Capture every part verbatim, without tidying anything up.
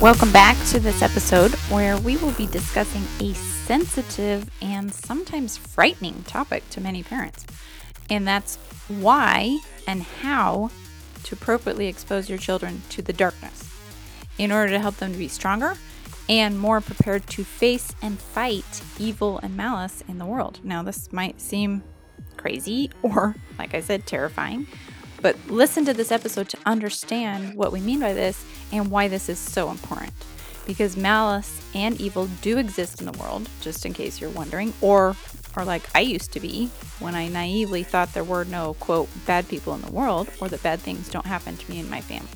Welcome back to this episode where we will be discussing a sensitive and sometimes frightening topic to many parents, and that's why and how to appropriately expose your children to the darkness in order to help them to be stronger and more prepared to face and fight evil and malice in the world. Now, this might seem crazy or, like I said, terrifying, but listen to this episode to understand what we mean by this and why this is so important. Because malice and evil do exist in the world, just in case you're wondering, or or like I used to be when I naively thought there were no, quote, bad people in the world, or that bad things don't happen to me and my family.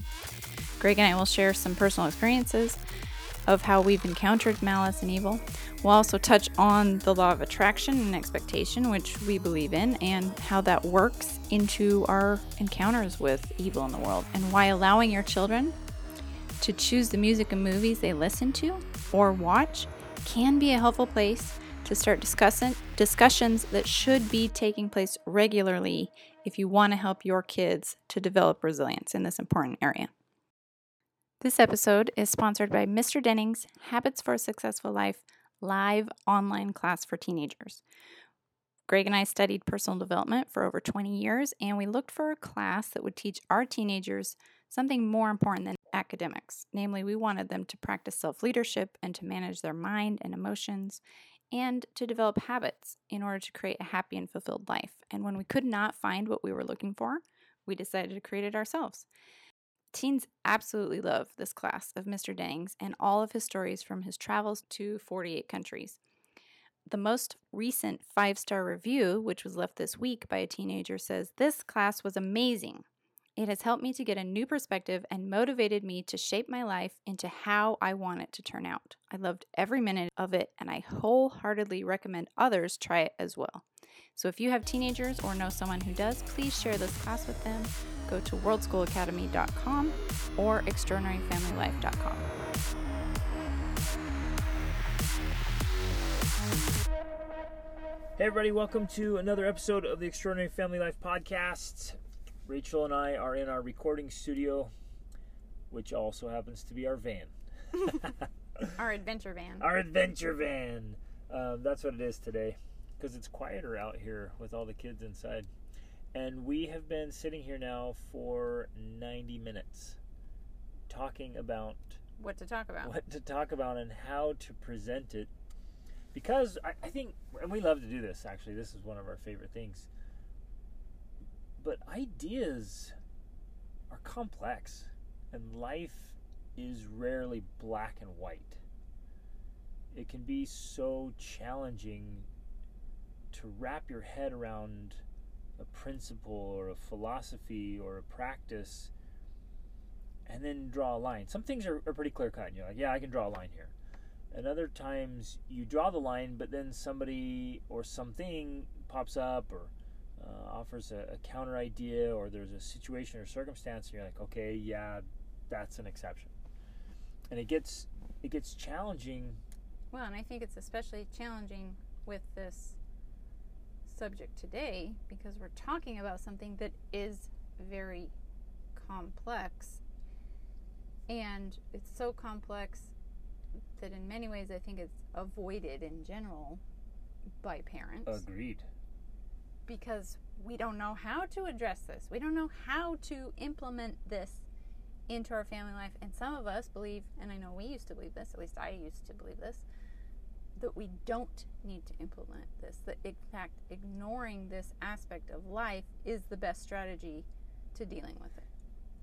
Greg and I will share some personal experiences of how we've encountered malice and evil. We'll also touch on the law of attraction and expectation, which we believe in, and how that works into our encounters with evil in the world, and why allowing your children to choose the music and movies they listen to or watch can be a helpful place to start discussing discussions that should be taking place regularly if you want to help your kids to develop resilience in this important area. This episode is sponsored by Mister Denning's Habits for a Successful Life live online class for teenagers. Greg and I studied personal development for over twenty years, and we looked for a class that would teach our teenagers something more important than academics. Namely, we wanted them to practice self-leadership and to manage their mind and emotions and to develop habits in order to create a happy and fulfilled life. And when we could not find what we were looking for, we decided to create it ourselves. Teens absolutely love this class of Mister Denning's and all of his stories from his travels to forty-eight countries. The most recent five-star review, which was left this week by a teenager, says, "This class was amazing. It has helped me to get a new perspective and motivated me to shape my life into how I want it to turn out. I loved every minute of it, and I wholeheartedly recommend others try it as well." So if you have teenagers or know someone who does, please share this class with them. Go to World School Academy dot com or Extraordinary Family Life dot com. Hey everybody, welcome to another episode of the Extraordinary Family Life podcast. Rachel and I are in our recording studio, which also happens to be our van. Our adventure van. Our adventure van. Um, that's what it is today, because it's quieter out here with all the kids inside. And we have been sitting here now for ninety minutes talking about... What to talk about. What to talk about and how to present it. Because I, I think, and we love to do this actually, this is one of our favorite things. But ideas are complex, and life is rarely black and white. It can be so challenging to wrap your head around a principle or a philosophy or a practice and then draw a line. Some things are, are pretty clear-cut, and you're like, yeah, I can draw a line here. And other times you draw the line, but then somebody or something pops up or Uh, offers a, a counter idea, or there's a situation or circumstance, and you're like, okay, yeah, that's an exception. And it gets it gets challenging. Well, and I think it's especially challenging with this subject today because we're talking about something that is very complex, and it's so complex that in many ways I think it's avoided in general by parents. Agreed. Because we don't know how to address this. We don't know how to implement this into our family life. And some of us believe, and I know we used to believe this, at least I used to believe this, that we don't need to implement this. That in fact, ignoring this aspect of life is the best strategy to dealing with it.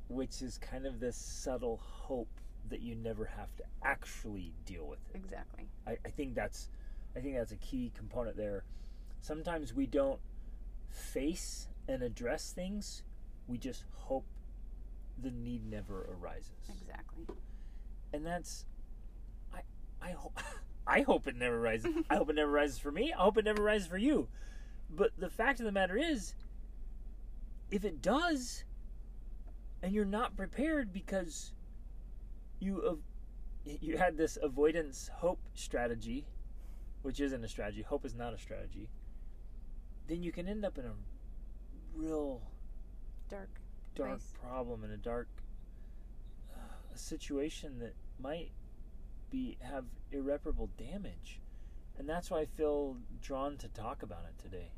Which is kind of this subtle hope that you never have to actually deal with it. Exactly. I, I think that's, I think that's a key component there. Sometimes we don't face and address things, we just hope the need never arises. Exactly. And that's I I hope I hope it never arises. I hope it never arises for me. I hope it never arises for you. But the fact of the matter is, if it does and you're not prepared because you you had this avoidance hope strategy, which isn't a strategy. Hope is not a strategy. Then you can end up in a real dark, dark place. Problem in a dark uh, a situation that might be have irreparable damage. And that's why I feel drawn to talk about it today.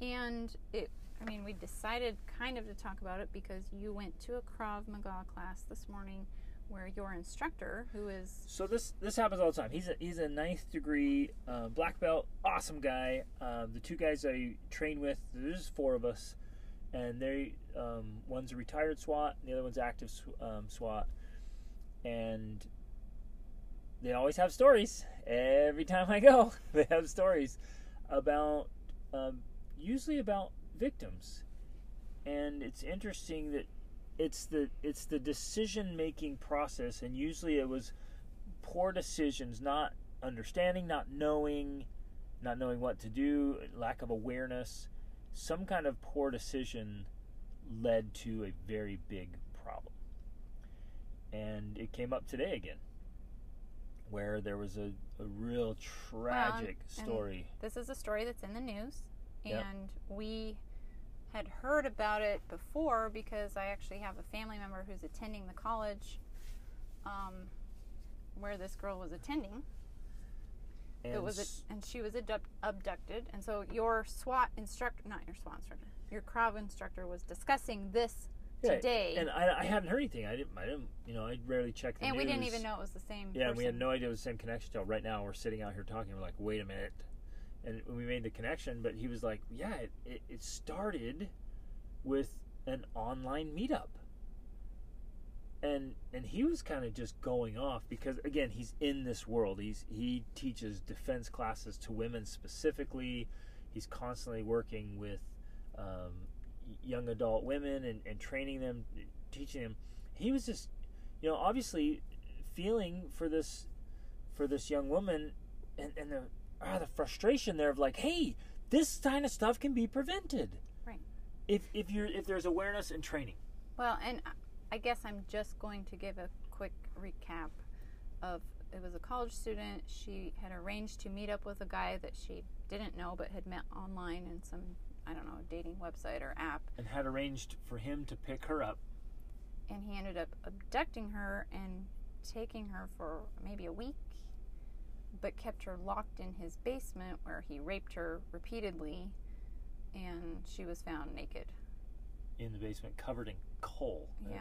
And it, I mean, we decided kind of to talk about it because you went to a Krav Maga class this morning where your instructor, who is... So this this happens all the time. He's a, he's a ninth degree uh, black belt, awesome guy. Uh, the two guys I train with, there's four of us, and they um, one's a retired SWAT, and the other one's active um, SWAT. And they always have stories. Every time I go, they have stories about, um, usually about victims. And it's interesting that it's the it's the decision-making process, and usually it was poor decisions, not understanding, not knowing, not knowing what to do, lack of awareness. Some kind of poor decision led to a very big problem. And it came up today again, where there was a, a real tragic um, story. This is a story that's in the news, and yep. we had heard about it before because I actually have a family member who's attending the college um, where this girl was attending. And, it was a, and she was abducted. And so your SWAT instructor, not your SWAT instructor, your Krav instructor was discussing this yeah, today. And I, I hadn't heard anything. I didn't, I didn't, you know, I rarely check the and news. And we didn't even know it was the same Yeah, person. We had no idea it was the same connection until right now we're sitting out here talking. We're like, wait a minute. And we made the connection, but he was like, yeah, it, it, it started with an online meetup. And and he was kind of just going off because, again, he's in this world. He's He teaches defense classes to women specifically. He's constantly working with um, young adult women and, and training them, teaching them. He was just, you know, obviously feeling for this, for this young woman and, and the... Ah, the frustration there of like, hey, this kind of stuff can be prevented, right? If if you're if there's awareness and training. Well, and I guess I'm just going to give a quick recap of it was a college student. She had arranged to meet up with a guy that she didn't know but had met online in some I don't know dating website or app, and had arranged for him to pick her up. And he ended up abducting her and taking her for maybe a week, but kept her locked in his basement where he raped her repeatedly, and she was found naked. In the basement, covered in coal. Yeah.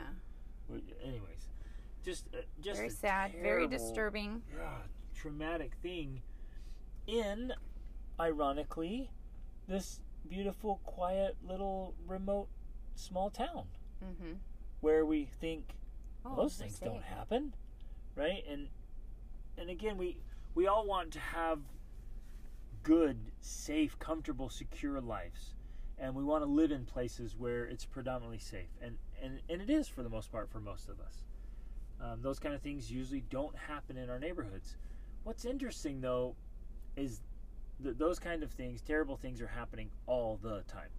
Uh, anyways, just, uh, just very sad, terrible, very disturbing. Uh, traumatic thing. In, ironically, this beautiful, quiet, little, remote, small town. Mm-hmm. Where we think, well, oh, those things safe. Don't happen, right? And, and again, we... We all want to have good, safe, comfortable, secure lives. And we want to live in places where it's predominantly safe. And, and, and it is, for the most part, for most of us. Um, those kind of things usually don't happen in our neighborhoods. What's interesting, though, is that those kind of things, terrible things, are happening all the time.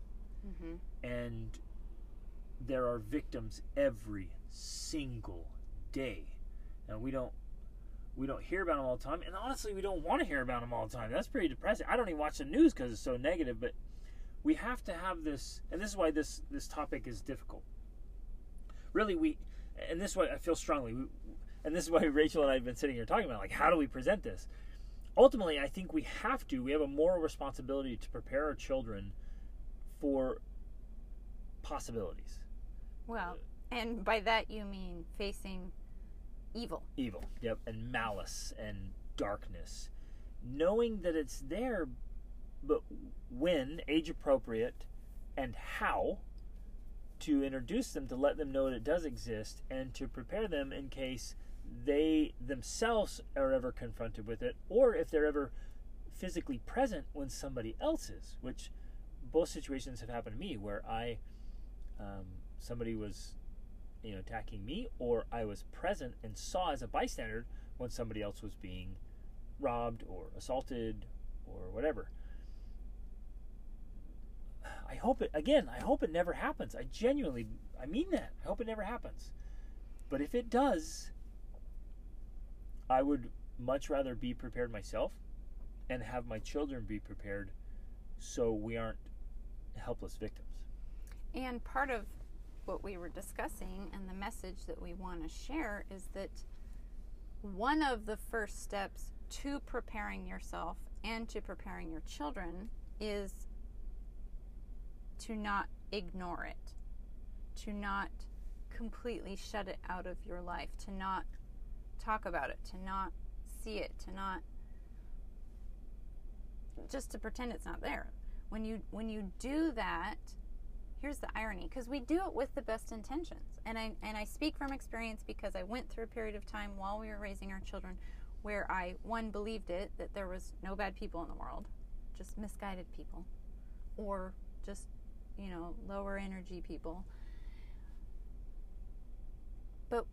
Mm-hmm. And there are victims every single day. And we don't We don't hear about them all the time, and honestly, we don't want to hear about them all the time. That's pretty depressing. I don't even watch the news because it's so negative, but we have to have this, and this is why this, this topic is difficult. Really, we, and this is why I feel strongly, we, and this is why Rachel and I have been sitting here talking about, like, how do we present this? Ultimately, I think we have to. We have a moral responsibility to prepare our children for possibilities. Well, and by that you mean facing... Evil. Evil, yep, and malice and darkness. Knowing that it's there, but when, age appropriate, and how to introduce them, to let them know that it does exist, and to prepare them in case they themselves are ever confronted with it, or if they're ever physically present when somebody else is, which both situations have happened to me, where I, um, somebody was... you know, attacking me, or I was present and saw as a bystander when somebody else was being robbed or assaulted or whatever. I hope it, again, I hope it never happens. I genuinely, I mean that. I hope it never happens. But if it does, I would much rather be prepared myself and have my children be prepared so we aren't helpless victims. And part of what we were discussing and the message that we want to share is that one of the first steps to preparing yourself and to preparing your children is to not ignore it, to not completely shut it out of your life, to not talk about it, to not see it, to not just to pretend it's not there. When you when you do that, here's the irony, because we do it with the best intentions. And I and I speak from experience because I went through a period of time while we were raising our children where I, one, believed it, that there was no bad people in the world, just misguided people, or just, you know, lower energy people. But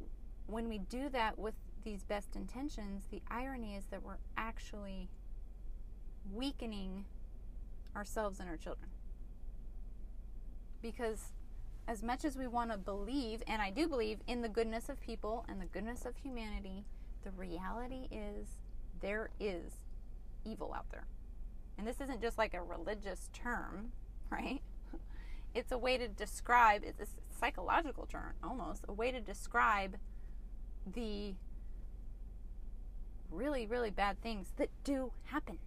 when we do that with these best intentions, the irony is that we're actually weakening ourselves and our children. Because as much as we want to believe, and I do believe, in the goodness of people and the goodness of humanity, the reality is there is evil out there. And this isn't just like a religious term, right? It's a way to describe, it's a psychological term almost, a way to describe the really, really bad things that do happen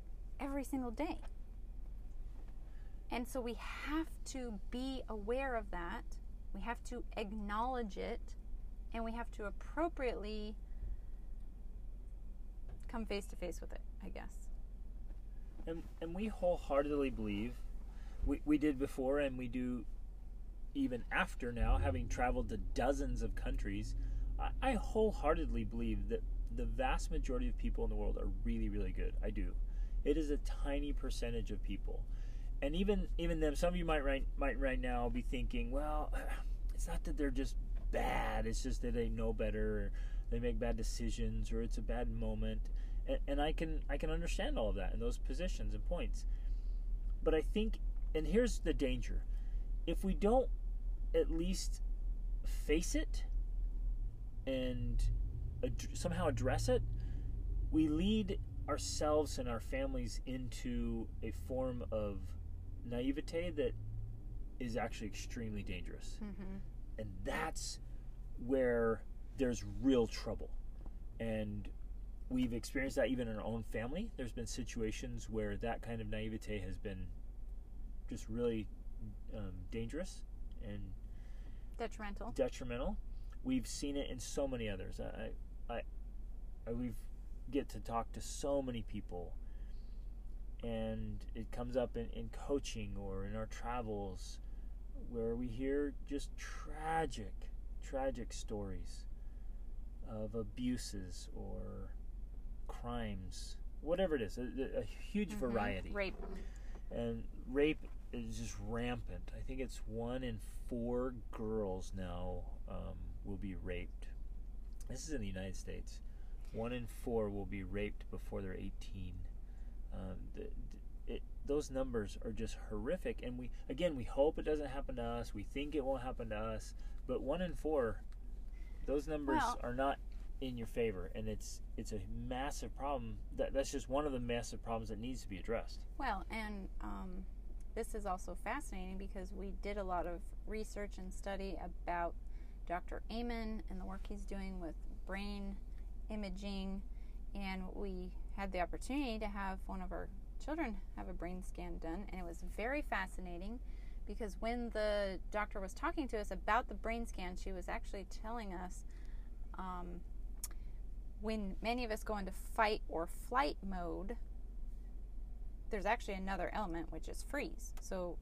every single day. And so we have to be aware of that, we have to acknowledge it, and we have to appropriately come face to face with it, I guess. And, and we wholeheartedly believe, We, we did before, and we do even after now, having traveled to dozens of countries, I, I wholeheartedly believe that the vast majority of people in the world are really, really good. I do. It is a tiny percentage of people. And even even them, some of you might right, might right now be thinking, well, it's not that they're just bad. It's just that they know better, or they make bad decisions, or it's a bad moment. And, and I can I can understand all of that in those positions and points. But I think... and here's the danger. If we don't at least face it and ad- somehow address it, we lead ourselves and our families into a form of naivete that is actually extremely dangerous. Mm-hmm. And that's where there's real trouble. And we've experienced that even in our own family. There's been situations where that kind of naivete has been just really um, dangerous and detrimental. Detrimental. We've seen it in so many others. I, I, I, we've get to talk to so many people, and it comes up in, in coaching or in our travels, where we hear just tragic, tragic stories of abuses or crimes, whatever it is, a, a huge mm-hmm. variety. Rape. And rape is just rampant. I think it's one in four girls now um, will be raped. This is in the United States. One in four will be raped before they're eighteen. Um, the, it, those numbers are just horrific. And we, again, we hope it doesn't happen to us. We think it won't happen to us. But one in four, those numbers well. are not in your favor, and it's it's a massive problem. That that's just one of the massive problems that needs to be addressed. Well, and um, this is also fascinating because we did a lot of research and study about Doctor Amen and the work he's doing with brain imaging, and we had the opportunity to have one of our children have a brain scan done, and it was very fascinating because when the doctor was talking to us about the brain scan, she was actually telling us um, when many of us go into fight or flight mode, there's actually another element, which is freeze. So,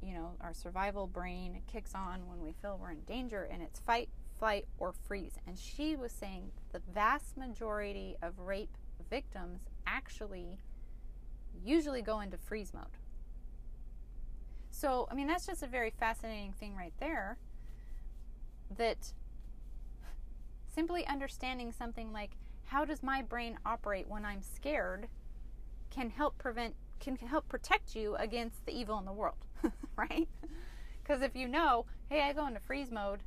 you know, our survival brain kicks on when we feel we're in danger, and it's fight, flight, or freeze. And she was saying the vast majority of rape victims actually usually go into freeze mode. So, I mean, that's just a very fascinating thing right there, that simply understanding something like how does my brain operate when I'm scared can help prevent, can help protect you against the evil in the world, right? Because if you know, hey, I go into freeze mode,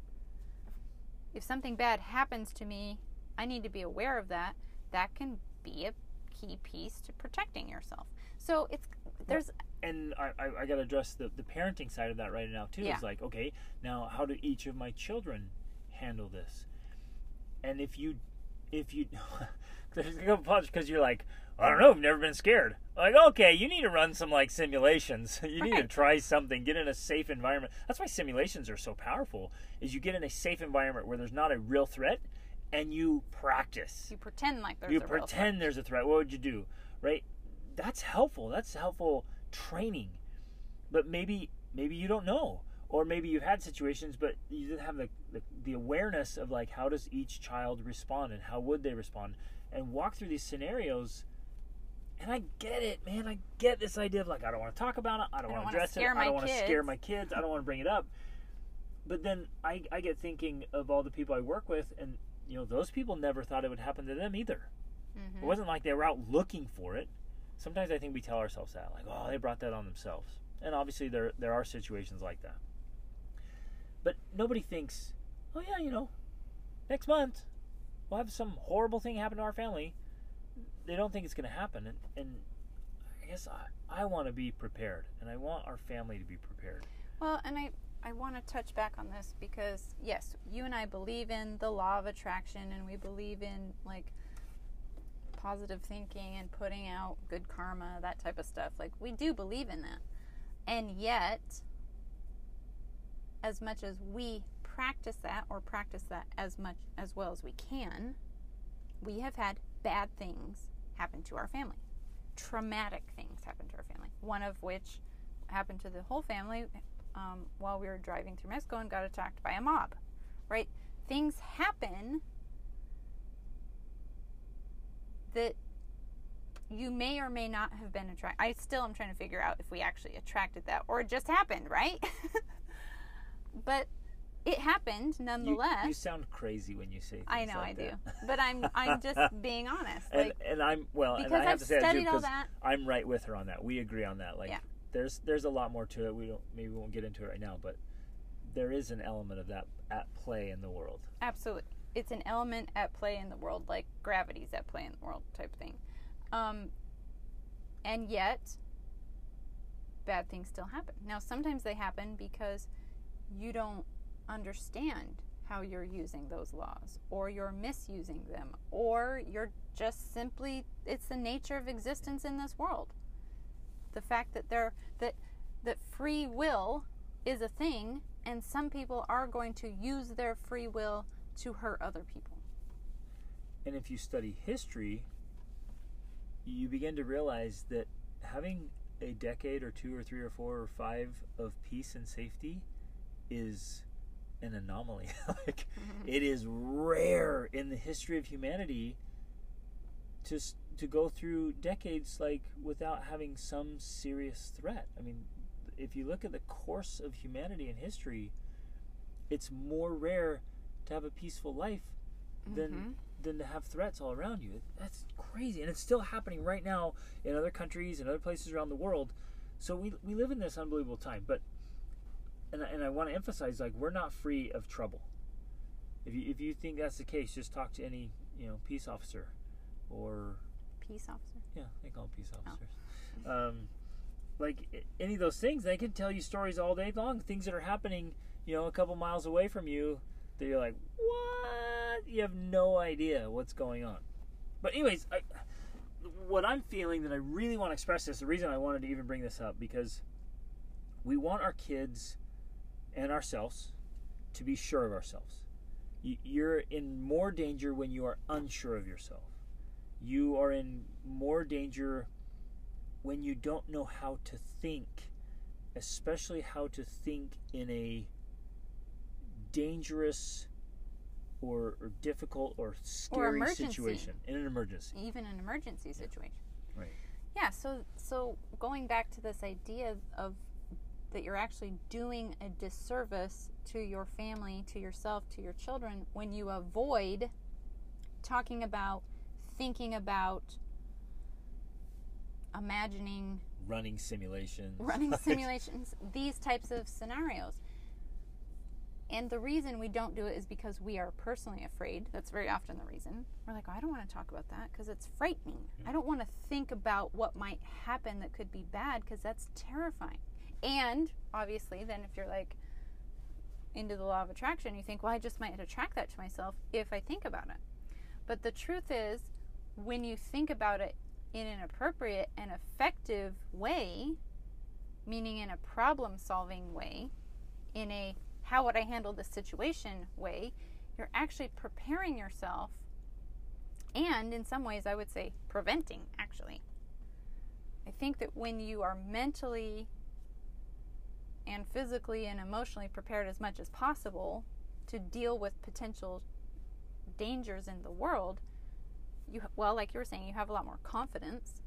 if something bad happens to me, I need to be aware of that. That can be a key piece to protecting yourself. So it's, there's... And I, I, I got to address the, the parenting side of that right now too. Yeah. It's like, okay, now how do each of my children handle this? And if you if you, there's a couple punch because you're like, I don't know, I've never been scared. Like, okay, you need to run some like simulations. You need right. to try something, get in a safe environment. That's why simulations are so powerful, is you get in a safe environment where there's not a real threat and you practice. You pretend like there's you a real threat. You pretend there's a threat. What would you do? Right? That's helpful. That's helpful training. But maybe maybe you don't know. Or maybe you've had situations, but you didn't have the, the, the awareness of like, how does each child respond and how would they respond? And walk through these scenarios. And I get it, man. I get this idea of like, I don't want to talk about it. I don't want to address it. I don't want to scare my kids. I don't want to bring it up. But then I, I get thinking of all the people I work with, and you know, those people never thought it would happen to them either. Mm-hmm. It wasn't like they were out looking for it. Sometimes I think we tell ourselves that, like, oh, they brought that on themselves. And obviously there there are situations like that. But nobody thinks, oh yeah, you know, next month we'll have some horrible thing happen to our family. They don't think it's going to happen, and, and I guess I, I want to be prepared, and I want our family to be prepared. Well, and I, I want to touch back on this because, yes, you and I believe in the law of attraction, and we believe in, like, positive thinking and putting out good karma, that type of stuff. Like, we do believe in that. And yet, as much as we practice that or practice that as much as well as we can, we have had bad things happen to our family. Traumatic things happen to our family. One of which happened to the whole family um, while we were driving through Mexico and got attacked by a mob, right? Things happen that you may or may not have been attracted. I still am trying to figure out if we actually attracted that or it just happened, right? But it happened nonetheless. You, you sound crazy when you say things I know like I that. do, but I'm I'm just being honest. Like, and, and I'm well, because and I have I've to say I do, because I'm right with her on that. We agree on that. Like, yeah. there's there's a lot more to it. We don't maybe we won't get into it right now, but there is an element of that at play in the world. Absolutely, it's an element at play in the world, like gravity's at play in the world type thing. Um, and yet, bad things still happen. Now, sometimes they happen because you don't understand how you're using those laws, or you're misusing them, or you're just simply, it's the nature of existence in this world. The fact that there that that free will is a thing, and some people are going to use their free will to hurt other people. And if you study history, you begin to realize that having a decade or two or three or four or five of peace and safety is an anomaly. Like, mm-hmm. It is rare in the history of humanity to to go through decades like without having some serious threat. I mean, if you look at the course of humanity in history, it's more rare to have a peaceful life than mm-hmm. than to have threats all around you. That's crazy, and it's still happening right now in other countries and other places around the world. So we we live in this unbelievable time, but. And, and I want to emphasize, like, we're not free of trouble. If you, if you think that's the case, just talk to any, you know, peace officer or... Peace officer? Yeah, they call them peace officers. Oh. Um, like, any of those things, they can tell you stories all day long, things that are happening, you know, a couple miles away from you that you're like, what? You have no idea what's going on. But anyways, I, what I'm feeling that I really want to express this, the reason I wanted to even bring this up, because we want our kids... and ourselves to be sure of ourselves. You're in more danger when you are unsure of yourself. You are in more danger when you don't know how to think, especially how to think in a dangerous or, or difficult or scary or situation. In an emergency. Even an emergency yeah. situation. Right. Yeah, so so going back to this idea of that you're actually doing a disservice to your family, to yourself, to your children, when you avoid talking about, thinking about, imagining... Running simulations. Running simulations, these types of scenarios. And the reason we don't do it is because we are personally afraid. That's very often the reason. We're like, oh, I don't want to talk about that because it's frightening. Mm-hmm. I don't want to think about what might happen that could be bad because that's terrifying. And, obviously, then if you're, like, into the law of attraction, you think, well, I just might attract that to myself if I think about it. But the truth is, when you think about it in an appropriate and effective way, meaning in a problem-solving way, in a how would I handle this situation way, you're actually preparing yourself and, in some ways, I would say preventing, actually. I think that when you are mentally and physically and emotionally prepared as much as possible to deal with potential dangers in the world, you, well, like you were saying, you have a lot more confidence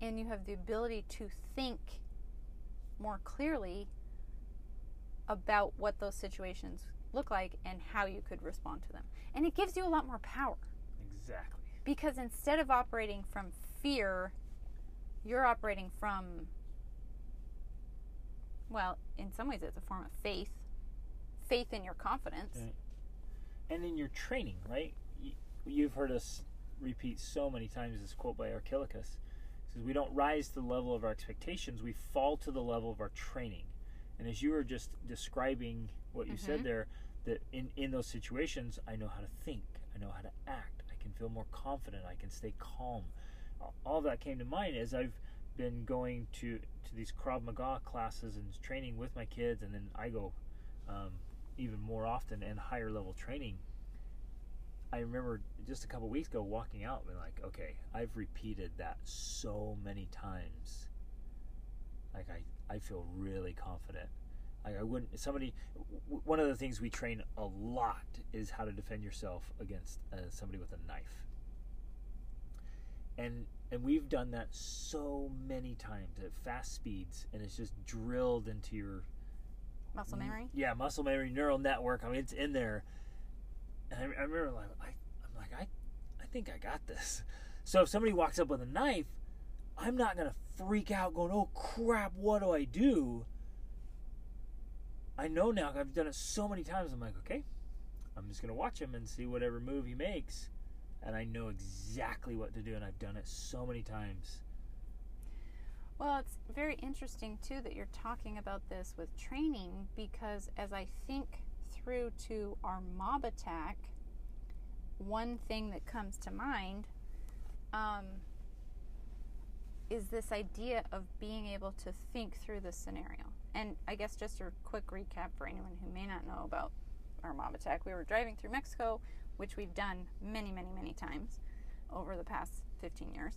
and you have the ability to think more clearly about what those situations look like and how you could respond to them. And it gives you a lot more power. Exactly. Because instead of operating from fear, you're operating from, well, in some ways it's a form of faith. Faith in your confidence. Right. And in your training, right? You've heard us repeat so many times this quote by Archilochus. It says, we don't rise to the level of our expectations, we fall to the level of our training. And as you were just describing what you mm-hmm. said there, that in, in those situations, I know how to think, I know how to act, I can feel more confident, I can stay calm. All that came to mind as I've been going to, to these Krav Maga classes and training with my kids, and then I go um, even more often and higher level training. I remember just a couple weeks ago walking out and being like, okay, I've repeated that so many times. Like I, I feel really confident. Like I wouldn't, somebody, one of the things we train a lot is how to defend yourself against uh, somebody with a knife. And and we've done that so many times at fast speeds, and it's just drilled into your muscle memory. Yeah, muscle memory, neural network. I mean, it's in there. And I, I remember, like, I, I'm like, I, I think I got this. So if somebody walks up with a knife, I'm not gonna freak out, going, "Oh crap, what do I do?" I know now. I've done it so many times. I'm like, okay, I'm just gonna watch him and see whatever move he makes. And I know exactly what to do, and I've done it so many times. Well, it's very interesting, too, that you're talking about this with training, because as I think through to our mob attack, one thing that comes to mind um, is this idea of being able to think through the scenario. And I guess just a quick recap for anyone who may not know about our mob attack. We were driving through Mexico, which we've done many, many, many times over the past fifteen years.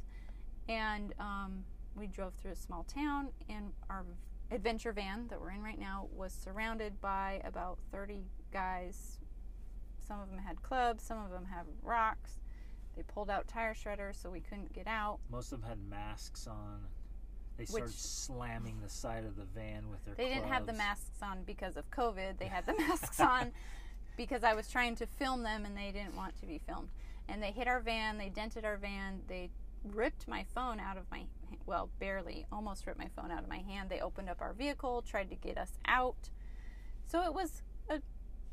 And um, we drove through a small town, and our adventure van that we're in right now was surrounded by about thirty guys. Some of them had clubs, some of them had rocks. They pulled out tire shredders so we couldn't get out. Most of them had masks on. They started Which, slamming the side of the van with their they clubs. They didn't have the masks on because of COVID. They had the masks on because I was trying to film them, and they didn't want to be filmed. And they hit our van. They dented our van. They ripped my phone out of my, well, barely, almost ripped my phone out of my hand. They opened up our vehicle, tried to get us out. So it was a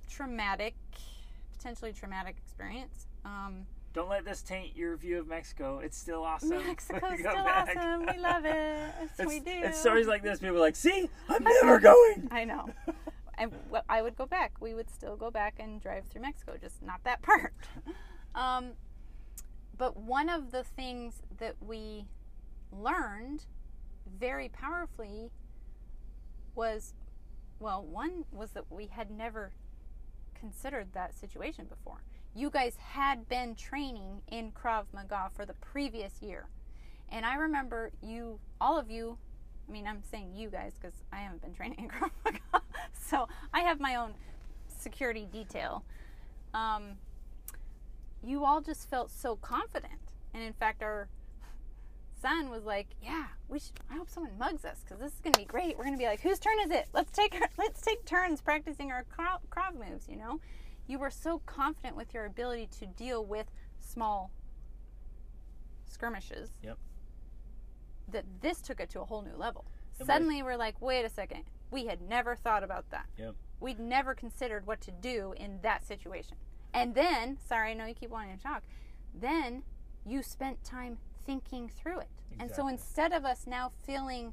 traumatic, potentially traumatic experience. Um, Don't let this taint your view of Mexico. It's still awesome. Mexico's still back. awesome. We love it. Yes, we do. It's stories like this. People are like, see, I'm never going. I know. I, well, I would go back. We would still go back and drive through Mexico, just not that part. Um, but one of the things that we learned very powerfully was, well, one was that we had never considered that situation before. You guys had been training in Krav Maga for the previous year. And I remember you, all of you, I mean, I'm saying you guys because I haven't been training in Krav Maga. So I have my own security detail. Um, you all just felt so confident. And in fact, our son was like, yeah, we should, I hope someone mugs us because this is going to be great. We're going to be like, whose turn is it? Let's take, our, let's take turns practicing our Krav moves, you know? You were so confident with your ability to deal with small skirmishes yep. that this took it to a whole new level. And Suddenly we're like, wait a second. We had never thought about that. Yep. We'd never considered what to do in that situation. And then, sorry, I know you keep wanting to talk, then you spent time thinking through it. Exactly. And so instead of us now feeling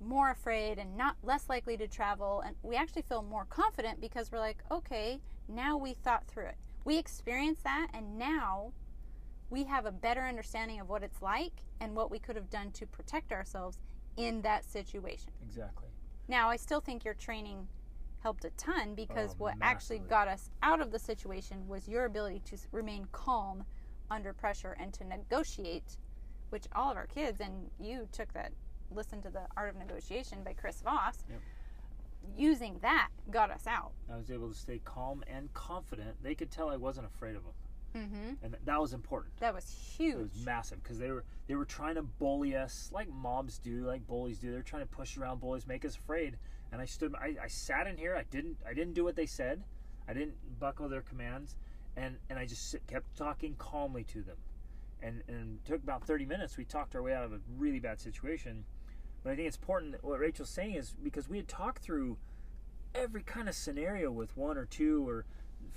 more afraid and not less likely to travel, and we actually feel more confident because we're like, okay, now we thought through it. We experienced that, and now we have a better understanding of what it's like and what we could have done to protect ourselves in that situation. Exactly. Now, I still think your training helped a ton, because oh, what massively. actually got us out of the situation was your ability to remain calm under pressure and to negotiate, which all of our kids, and you took that, listened to the Art of Negotiation by Chris Voss. Yep. Using that got us out. I was able to stay calm and confident. They could tell I wasn't afraid of them. Mm-hmm. And that was important. That was huge. It was massive, because they were they were trying to bully us, like mobs do, like bullies do. They're trying to push around bullies, make us afraid. And I stood, I, I sat in here. I didn't, I didn't do what they said. I didn't buckle their commands, and and I just sit, kept talking calmly to them. And and it took about thirty minutes. We talked our way out of a really bad situation. But I think it's important that what Rachel's saying is, because we had talked through every kind of scenario with one or two or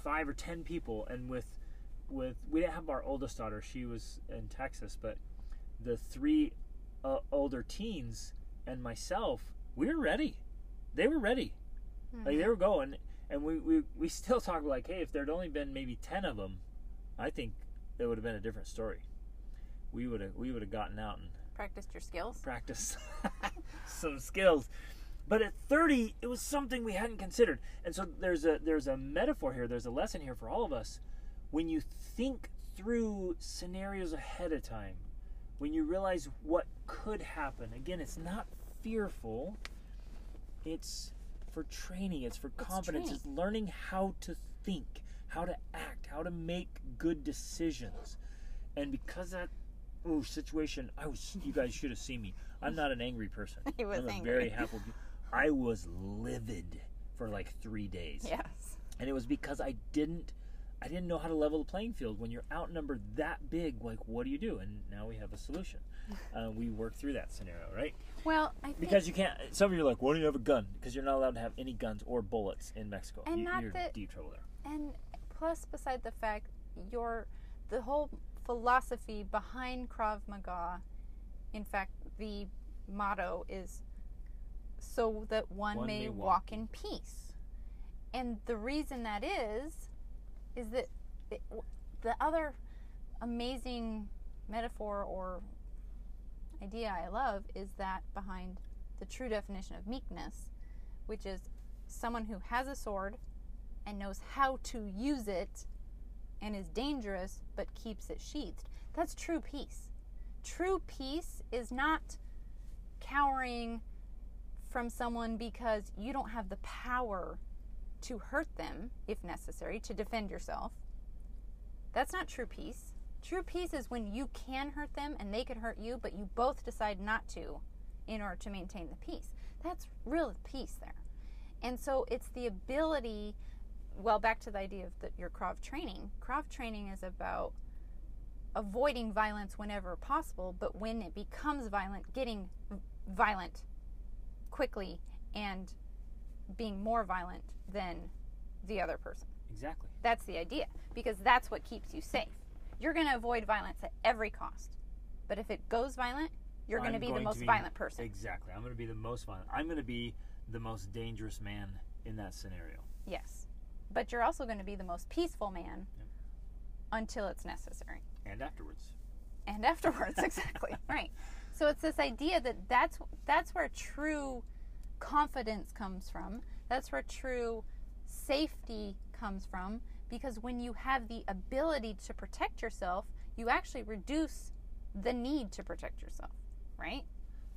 five or ten people, and with. With we didn't have our oldest daughter, she was in Texas, but the three uh, older teens and myself, we were ready. They were ready. Mm-hmm. Like, they were going, and we, we, we still talk like, hey, if there'd only been maybe ten of them, I think it would have been a different story. We would have we would have gotten out and practiced your skills. Practice some skills. But at thirty, it was something we hadn't considered. And so there's a there's a metaphor here, there's a lesson here for all of us. When you think through scenarios ahead of time, when you realize what could happen, again, it's not fearful. It's for training. It's for confidence. It's, it's learning how to think, how to act, how to make good decisions. And because that ooh, situation, I was. You guys should have seen me. I'm not an angry person. He was I'm angry. A very happy. I was livid for like three days. Yes. And it was because I didn't. I didn't know how to level the playing field. When you're outnumbered that big, like, what do you do? And now we have a solution. Uh, we work through that scenario, right? Well, I think... Because you can't... Some of you are like, why don't you have a gun? Because you're not allowed to have any guns or bullets in Mexico. And you, not you're in deep trouble there. And plus, beside the fact, your the whole philosophy behind Krav Maga, in fact, the motto is, so that one, one may, may walk, walk in peace. And the reason that is... is that the other amazing metaphor or idea I love is that behind the true definition of meekness, which is someone who has a sword and knows how to use it and is dangerous but keeps it sheathed. That's true peace. True peace is not cowering from someone because you don't have the power to hurt them, if necessary, to defend yourself. That's not true peace. True peace is when you can hurt them and they can hurt you, but you both decide not to in order to maintain the peace. That's real peace there. And so it's the ability, well, back to the idea of the, your Krav training. Krav training is about avoiding violence whenever possible, but when it becomes violent, getting violent quickly and being more violent than the other person. Exactly. That's the idea, because that's what keeps you safe. You're going to avoid violence at every cost, but if it goes violent, you're going to be the most violent person. Exactly. I'm going to be the most violent. I'm going to be the most dangerous man in that scenario. Yes, but you're also going to be the most peaceful man. Yep. Until it's necessary. And afterwards. And afterwards, exactly. Right. So it's this idea that that's that's where true confidence comes from. That's where true safety comes from, because when you have the ability to protect yourself, you actually reduce the need to protect yourself, right?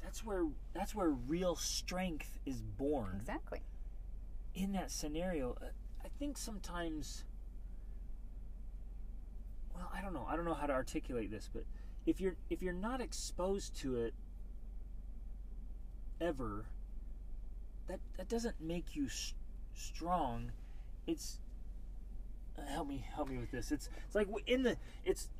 That's where that's where real strength is born. Exactly. In that scenario, I think sometimes, well, I don't know. I don't know how to articulate this, but if you're if you're not exposed to it ever, That, that doesn't make you sh- strong. It's uh, help me help me with this. It's it's like in the it's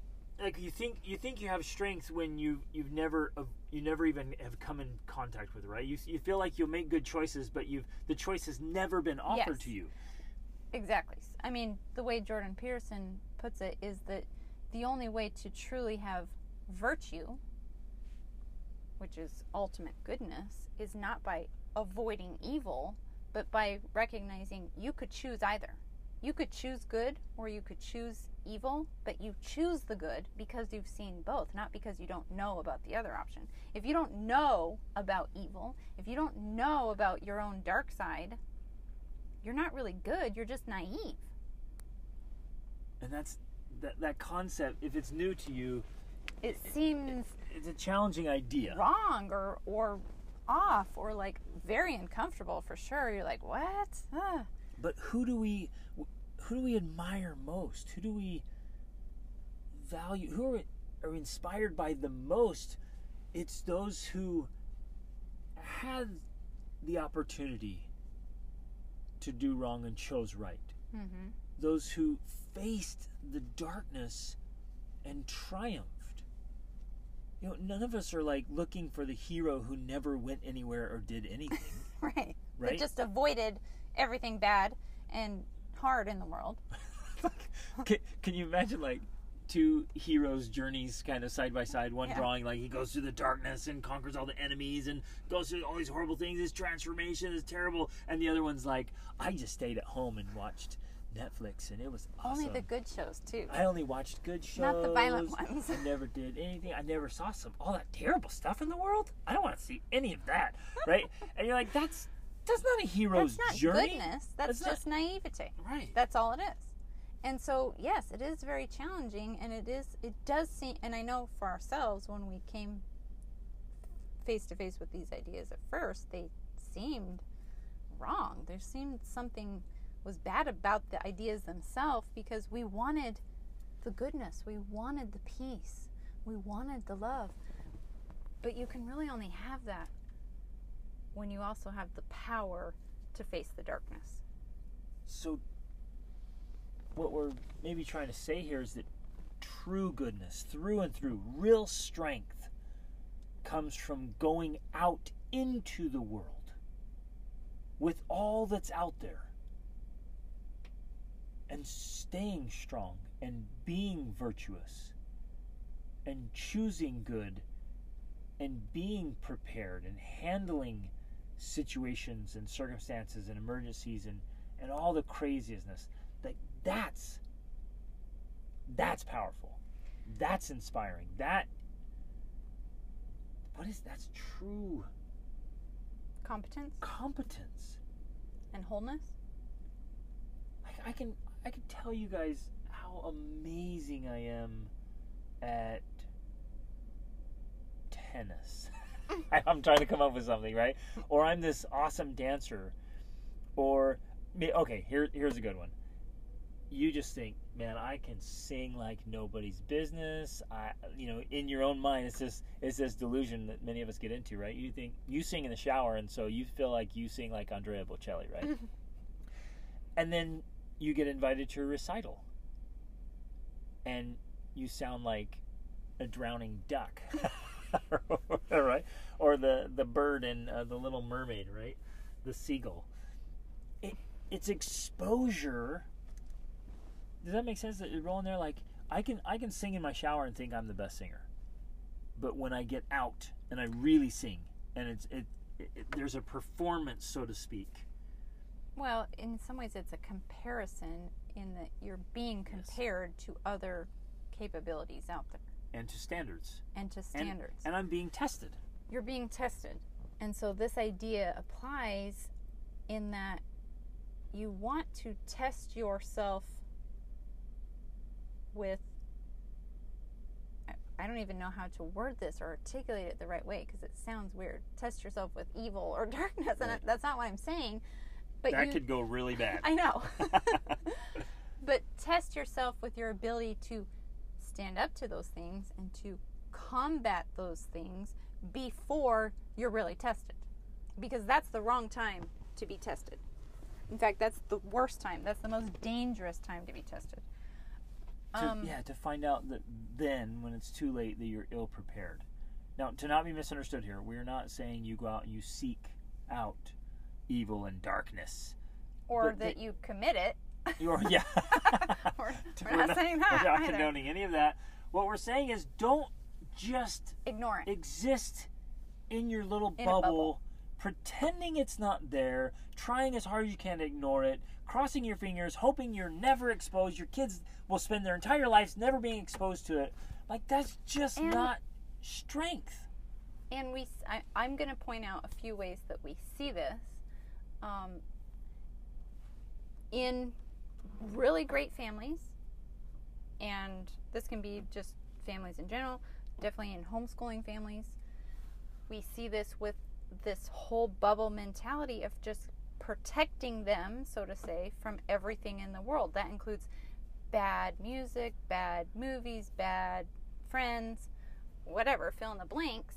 like you think you think you have strength when you you've never uh, you never even have come in contact with it, right? You you feel like you'll make good choices, but you've the choice has never been offered. Yes. To you. Exactly. I mean, the way Jordan Peterson puts it is that the only way to truly have virtue, which is ultimate goodness, is not by avoiding evil, but by recognizing you could choose either. You could choose good or you could choose evil, but you choose the good because you've seen both, not because you don't know about the other option. If you don't know about evil, if you don't know about your own dark side, you're not really good, you're just naive. And that's that, that concept, if it's new to you, it, it seems it, it's a challenging idea. Wrong or or off or like very uncomfortable for sure. You're like, what? Ah. But who do we, who do we admire most? Who do we value? Who are, are inspired by the most? It's those who had the opportunity to do wrong and chose right. Mm-hmm. Those who faced the darkness and triumphed. You know, none of us are like looking for the hero who never went anywhere or did anything. Right. Right. They just avoided everything bad and hard in the world. can, can you imagine like two heroes' journeys kind of side by side? One yeah. drawing like he goes through the darkness and conquers all the enemies and goes through all these horrible things. His transformation is terrible. And the other one's like, I just stayed at home and watched Netflix and it was awesome. Only the good shows too. I only watched good shows. Not the violent ones. I never did anything. I never saw some all that terrible stuff in the world. I don't want to see any of that. Right? And you're like, that's that's not a hero's journey. That's not journey. goodness. That's, that's just not... naivete. Right. That's all it is. And so, yes, it is very challenging, and it is it does seem, and I know for ourselves when we came face to face with these ideas at first, they seemed wrong. There seemed something was bad about the ideas themselves because we wanted the goodness, we wanted the peace, we wanted the love. But you can really only have that when you also have the power to face the darkness. So what we're maybe trying to say here is that true goodness, through and through, real strength comes from going out into the world with all that's out there. And staying strong and being virtuous and choosing good and being prepared and handling situations and circumstances and emergencies and, and all the craziness. Like that's that's powerful. That's inspiring. That what is that's true competence. Competence. And wholeness. I, I can I could tell you guys how amazing I am at tennis. I'm trying to come up with something, right? Or I'm this awesome dancer. Or, okay, here, here's a good one. You just think, man, I can sing like nobody's business. I, you know, in your own mind, it's this, it's this delusion that many of us get into, right? You think you sing in the shower, and so you feel like you sing like Andrea Bocelli, right? And then you get invited to a recital and you sound like a drowning duck, right? Or the, the bird in uh, The Little Mermaid, right? The seagull. It, it's exposure. Does that make sense that you're rolling there? Like I can, I can sing in my shower and think I'm the best singer, but when I get out and I really sing and it's, it, it, it there's a performance, so to speak. Well, in some ways it's a comparison in that you're being compared yes. to other capabilities out there. And to standards. And to standards. And, and I'm being tested. You're being tested. And so this idea applies in that you want to test yourself with, I don't even know how to word this or articulate it the right way because it sounds weird. Test yourself with evil or darkness. Right. And that's not what I'm saying. But that you, could go really bad. I know. But test yourself with your ability to stand up to those things and to combat those things before you're really tested. Because that's the wrong time to be tested. In fact, that's the worst time. That's the most dangerous time to be tested. To, um, yeah, to find out that then, when it's too late, that you're ill-prepared. Now, to not be misunderstood here, we're not saying you go out and you seek out evil and darkness, or but that the, you commit it. You're, yeah, we're, we're not saying that. We're not either. Condoning any of that. What we're saying is, don't just ignore it. Exist in your little in bubble, bubble, pretending it's not there, trying as hard as you can to ignore it, crossing your fingers, hoping you're never exposed. Your kids will spend their entire lives never being exposed to it. Like, that's just and, not strength. And we, I, I'm going to point out a few ways that we see this um, in really great families, and this can be just families in general, definitely in homeschooling families. We see this with this whole bubble mentality of just protecting them, so to say, from everything in the world. That includes bad music, bad movies, bad friends, whatever, fill in the blanks.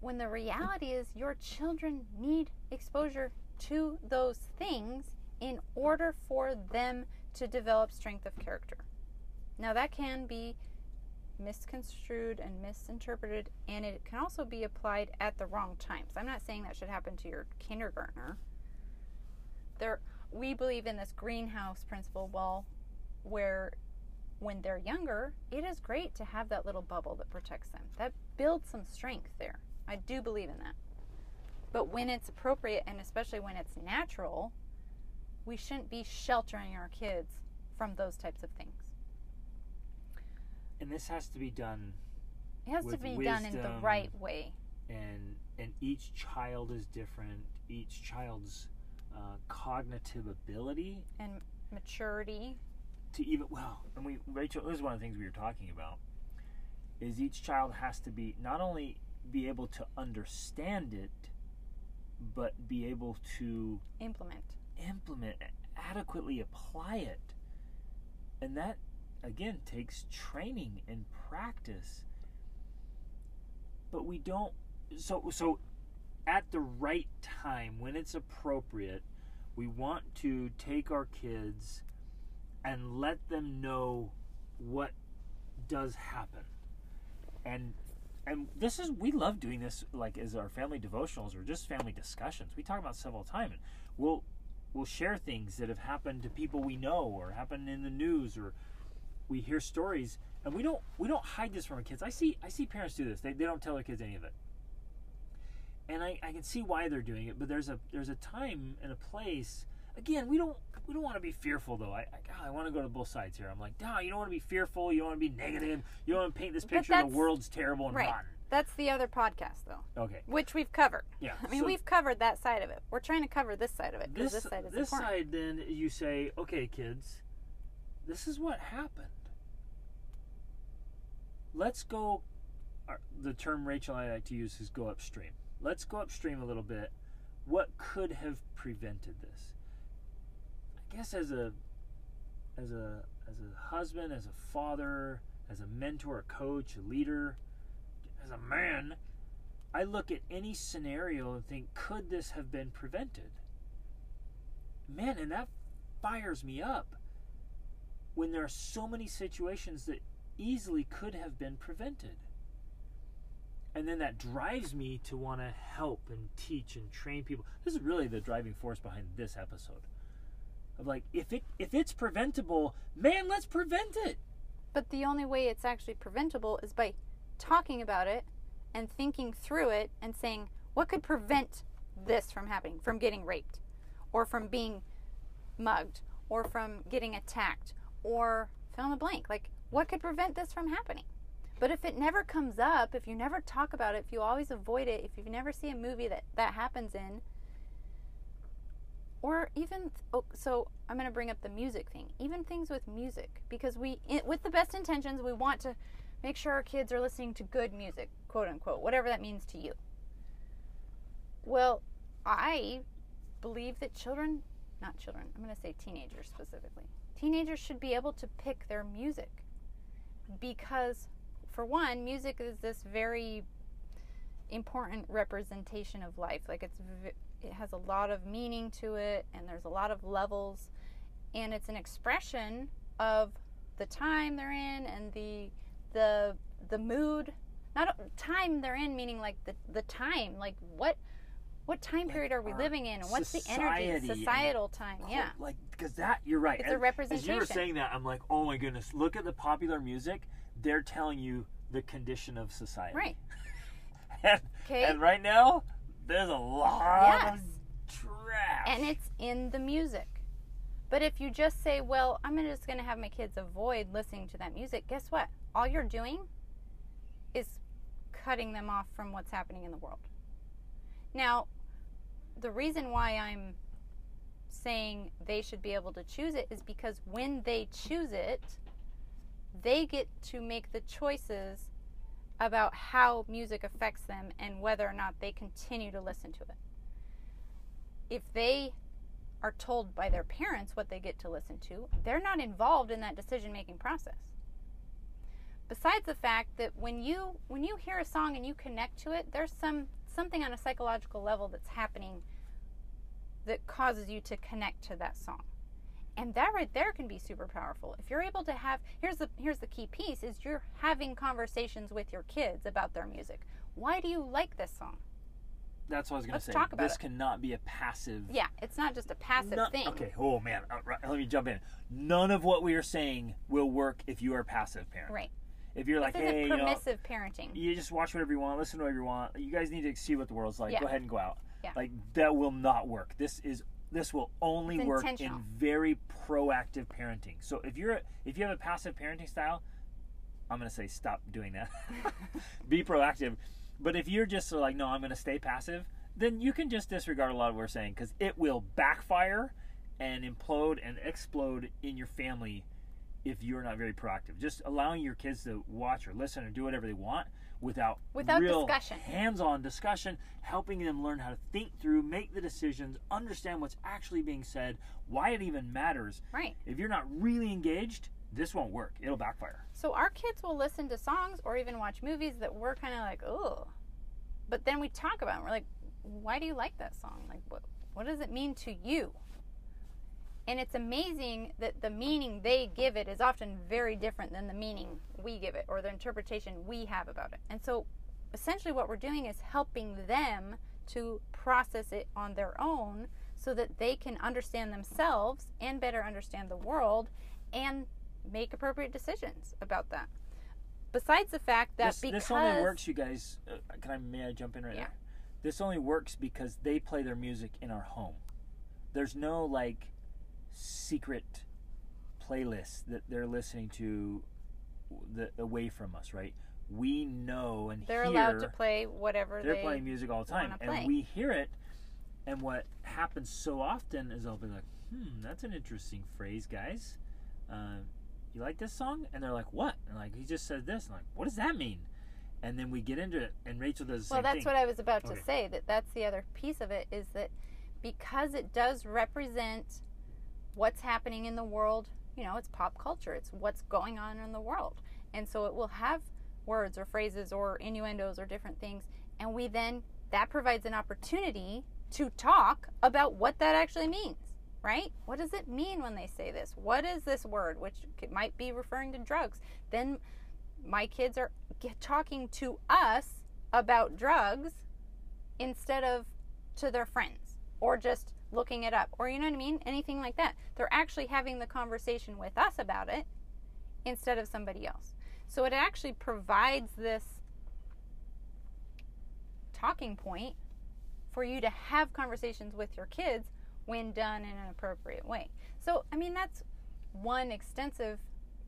When the reality is your children need exposure to those things in order for them to develop strength of character. Now, that can be misconstrued and misinterpreted, and it can also be applied at the wrong times. I'm not saying that should happen to your kindergartner. There, we believe in this greenhouse principle, well, where when they're younger, it is great to have that little bubble that protects them. That builds some strength there. I do believe in that. But when it's appropriate, and especially when it's natural, we shouldn't be sheltering our kids from those types of things. And this has to be done. It has to be done in the right way. And and each child is different. Each child's uh, cognitive ability and maturity to even well. And we, Rachel, this is one of the things we were talking about. Is each child has to be not only be able to understand it, but be able to implement, implement adequately, apply it, and that. Again, takes training and practice. But we don't, so so at the right time, when it's appropriate, we want to take our kids and let them know what does happen. And and this is, we love doing this, like, as our family devotionals or just family discussions. We talk about several times. We'll we'll share things that have happened to people we know or happened in the news, or we hear stories, and we don't we don't hide this from our kids. I see I see parents do this. They they don't tell their kids any of it. And I, I can see why they're doing it, but there's a there's a time and a place. Again, we don't we don't want to be fearful though. I I, God, I want to go to both sides here. I'm like, no, you don't want to be fearful, you don't want to be negative, you don't want to paint this picture of the world's terrible and right. rotten. That's the other podcast though. Okay. Which we've covered. Yeah. I mean, so we've covered that side of it. We're trying to cover this side of it, because this, this side is this important. This side, then you say, okay, kids, this is what happened. Let's go, the term Rachel and I like to use is go upstream. Let's go upstream a little bit. What could have prevented this? I guess as a as a as a husband, as a father, as a mentor, a coach, a leader, as a man, I look at any scenario and think, could this have been prevented? Man, and that fires me up when there are so many situations that easily could have been prevented. And then that drives me to want to help and teach and train people. This is really the driving force behind this episode. Of like, if it if it's preventable, man, let's prevent it. But the only way it's actually preventable is by talking about it and thinking through it and saying, what could prevent this from happening? From getting raped, or from being mugged, or from getting attacked, or fill in the blank. Like, what could prevent this from happening? But if it never comes up, if you never talk about it, if you always avoid it, if you never see a movie that that happens in, or even, oh, so I'm going to bring up the music thing, even things with music, because we, it, with the best intentions, we want to make sure our kids are listening to good music, quote unquote, whatever that means to you. Well, I believe that children, not children, I'm going to say teenagers specifically, teenagers should be able to pick their music. Because, for one, music is this very important representation of life. Like, it's, it has a lot of meaning to it, and there's a lot of levels, and it's an expression of the time they're in and the the the mood. Not time they're in, meaning like the the time. Like what what time like period are we living in? And what's the energy? Societal time, cool, yeah. Like, because that, you're right. It's as, a representation. As you were saying that, I'm like, oh my goodness, look at the popular music. They're telling you the condition of society. Right. and, okay. and right now, There's a lot yes. of trash. And it's in the music. But if you just say, well, I'm just going to have my kids avoid listening to that music, guess what? All you're doing is cutting them off from what's happening in the world. Now, the reason why I'm saying they should be able to choose it is because when they choose it, they get to make the choices about how music affects them and whether or not they continue to listen to it. If they are told by their parents what they get to listen to, they're not involved in that decision-making process. Besides the fact that when you when you hear a song and you connect to it, there's some something on a psychological level that's happening that causes you to connect to that song. And that right there can be super powerful. If you're able to have, here's the here's the key piece, is you're having conversations with your kids about their music. Why do you like this song? That's what I was going to say. Talk about this it. Cannot be a passive. Yeah, it's not just a passive not, thing. Okay, oh man, right, let me jump in. None of what we are saying will work if you are a passive parent. Right. If you're this like, hey, permissive you know, parenting. You just watch whatever you want, listen to whatever you want. You guys need to see what the world's like. Yeah. Go ahead and go out. Yeah. Like that will not work. This is this will only it's work in very proactive parenting. So if you're if you have a passive parenting style, I'm going to say stop doing that. Be proactive. But if you're just like, no, I'm going to stay passive, then you can just disregard a lot of what we're saying because it will backfire and implode and explode in your family if you're not very proactive. Just allowing your kids to watch or listen or do whatever they want without, without real discussion. hands-on discussion, helping them learn how to think through, make the decisions, understand what's actually being said, why it even matters. Right. If you're not really engaged, this won't work. It'll backfire. So our kids will listen to songs or even watch movies that we're kind of like, oh, but then we talk about it. And we're like, why do you like that song? Like, what, what does it mean to you? And it's amazing that the meaning they give it is often very different than the meaning we give it or the interpretation we have about it. And so essentially what we're doing is helping them to process it on their own so that they can understand themselves and better understand the world and make appropriate decisions about that. Besides the fact that this, because... This only works, you guys... Uh, can I, may I jump in right yeah. there? This only works because they play their music in our home. There's no, like, secret playlist that they're listening to the, away from us, right? We know and they're hear... They're allowed to play whatever they're they They're playing music all the time. And play. We hear it, and what happens so often is they'll be like, hmm, that's an interesting phrase, guys. Uh, you like this song? And they're like, what? And like, he just said this. And like, what does that mean? And then we get into it, and Rachel does the well, same thing. Well, that's what I was about okay. to say, that that's the other piece of it, is that because it does represent what's happening in the world, you know, it's pop culture, it's what's going on in the world. And so it will have words or phrases or innuendos or different things, and we then, that provides an opportunity to talk about what that actually means. Right? What does it mean when they say this? What is this word, which might be referring to drugs? Then my kids are talking to us about drugs instead of to their friends or just looking it up or, you know what I mean? Anything like that. They're actually having the conversation with us about it instead of somebody else. So it actually provides this talking point for you to have conversations with your kids when done in an appropriate way. So, I mean, that's one extensive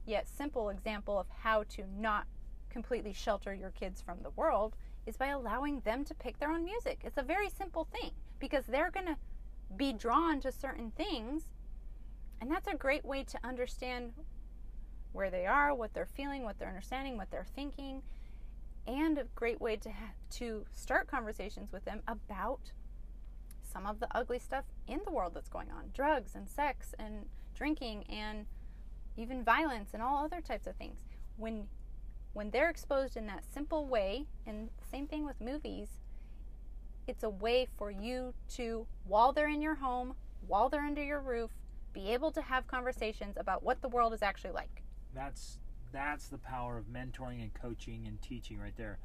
yet simple example of how to not completely shelter your kids from the world is by allowing them to pick their own music. It's a very simple thing because they're going to be drawn to certain things, and that's a great way to understand where they are, what they're feeling, what they're understanding, what they're thinking, and a great way to ha- to start conversations with them about some of the ugly stuff in the world that's going on. Drugs and sex and drinking and even violence and all other types of things. When when they're exposed in that simple way, and same thing with movies, it's a way for you to, while they're in your home, while they're under your roof, be able to have conversations about what the world is actually like. That's that's the power of mentoring and coaching and teaching right there.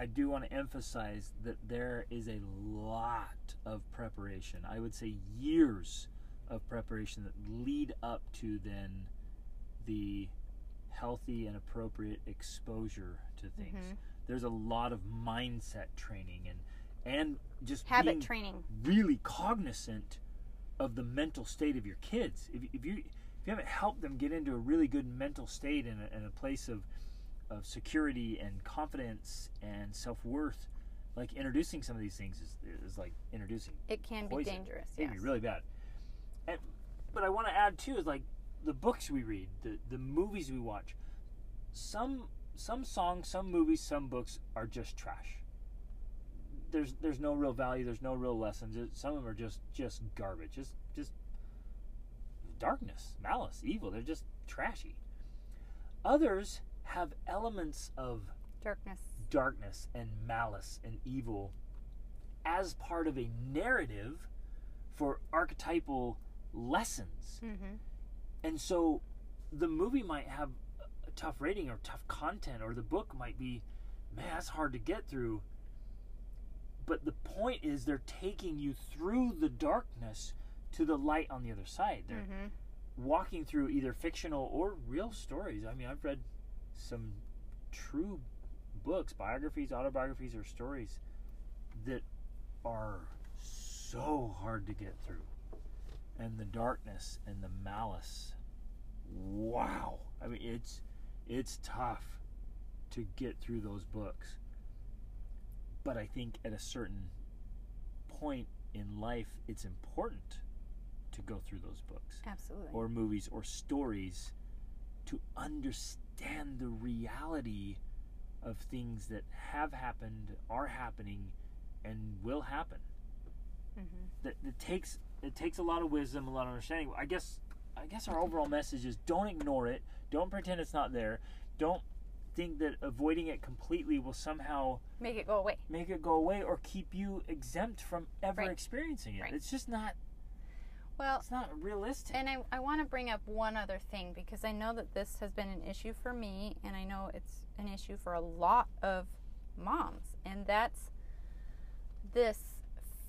I do want to emphasize that there is a lot of preparation. I would say years of preparation that lead up to then the healthy and appropriate exposure to things. Mm-hmm. There's a lot of mindset training and and just habit being training, really cognizant of the mental state of your kids. If, if you if you haven't helped them get into a really good mental state and a, and a place of of security and confidence and self-worth, like introducing some of these things is, is like introducing it can poison. Be dangerous. It can yes. be really bad. And, but I want to add too is like the books we read, the the movies we watch. Some some songs, some movies, some books are just trash. There's there's no real value. There's no real lessons. Some of them are just just garbage. Just just darkness, malice, evil. They're just trashy. Others have elements of darkness, darkness and malice and evil as part of a narrative for archetypal lessons. Mm-hmm. And so the movie might have a tough rating or tough content, or the book might be, man, that's hard to get through. But the point is they're taking you through the darkness to the light on the other side. They're mm-hmm. walking through either fictional or real stories. I mean, I've read some true books, biographies, autobiographies, or stories that are so hard to get through. And the darkness and the malice. Wow. I mean, it's it's tough to get through those books. But I think at a certain point in life, it's important to go through those books. Absolutely. Or movies or stories to understand the reality of things that have happened, are happening, and will happen. Mm-hmm. That, that takes... It takes a lot of wisdom, a lot of understanding. I guess I guess our overall message is don't ignore it. Don't pretend it's not there. Don't think that avoiding it completely will somehow... Make it go away. Make it go away or keep you exempt from ever right. experiencing it. Right. It's just not... Well, it's not realistic. And I, I want to bring up one other thing, because I know that this has been an issue for me, and I know it's an issue for a lot of moms. And that's this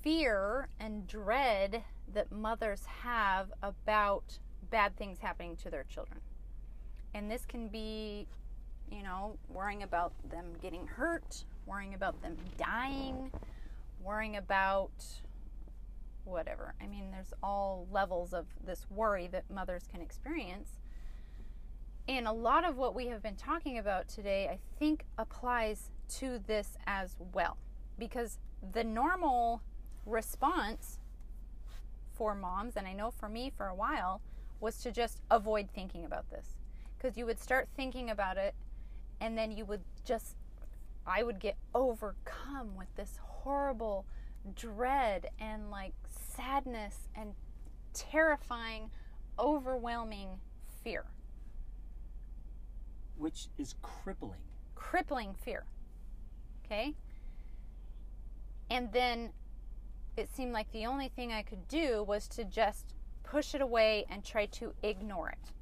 fear and dread that mothers have about bad things happening to their children. And this can be, you know, worrying about them getting hurt, worrying about them dying, worrying about whatever. I mean, there's all levels of this worry that mothers can experience. And a lot of what we have been talking about today, I think, applies to this as well. Because the normal response for moms, and I know for me for a while, was to just avoid thinking about this, because you would start thinking about it and then you would just I would get overcome with this horrible dread and like sadness and terrifying, overwhelming fear, which is crippling crippling fear. Okay? And then it seemed like the only thing I could do was to just push it away and try to ignore it.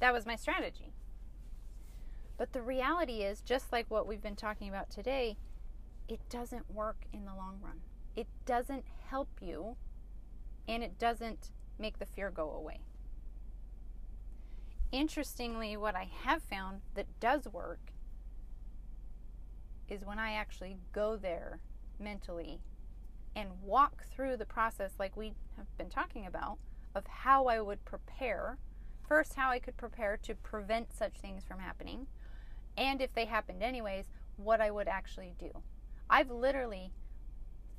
That was my strategy. But the reality is, just like what we've been talking about today, it doesn't work in the long run. It doesn't help you, and it doesn't make the fear go away. Interestingly, what I have found that does work is when I actually go there mentally and walk through the process, like we have been talking about, of how I would prepare. First, how I could prepare to prevent such things from happening, and if they happened anyways, what I would actually do. I've literally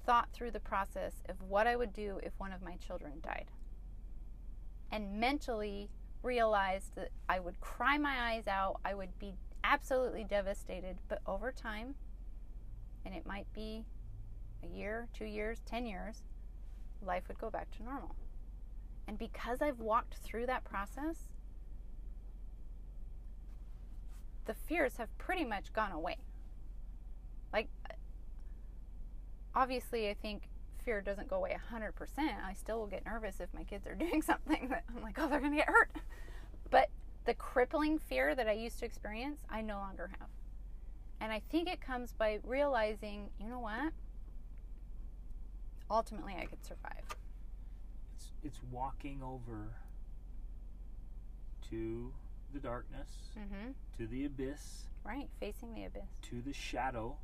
thought through the process of what I would do if one of my children died, and mentally realized that I would cry my eyes out, I would be absolutely devastated, but over time, and it might be a year, two years, ten years, life would go back to normal. And because I've walked through that process, the fears have pretty much gone away. Like, obviously, I think fear doesn't go away one hundred percent. I still will get nervous if my kids are doing something that I'm like, oh, they're going to get hurt. But the crippling fear that I used to experience, I no longer have. And I think it comes by realizing, you know what? Ultimately, I could survive. It's it's walking over to the darkness, mm-hmm. to the abyss. Right, facing the abyss. To the shadow,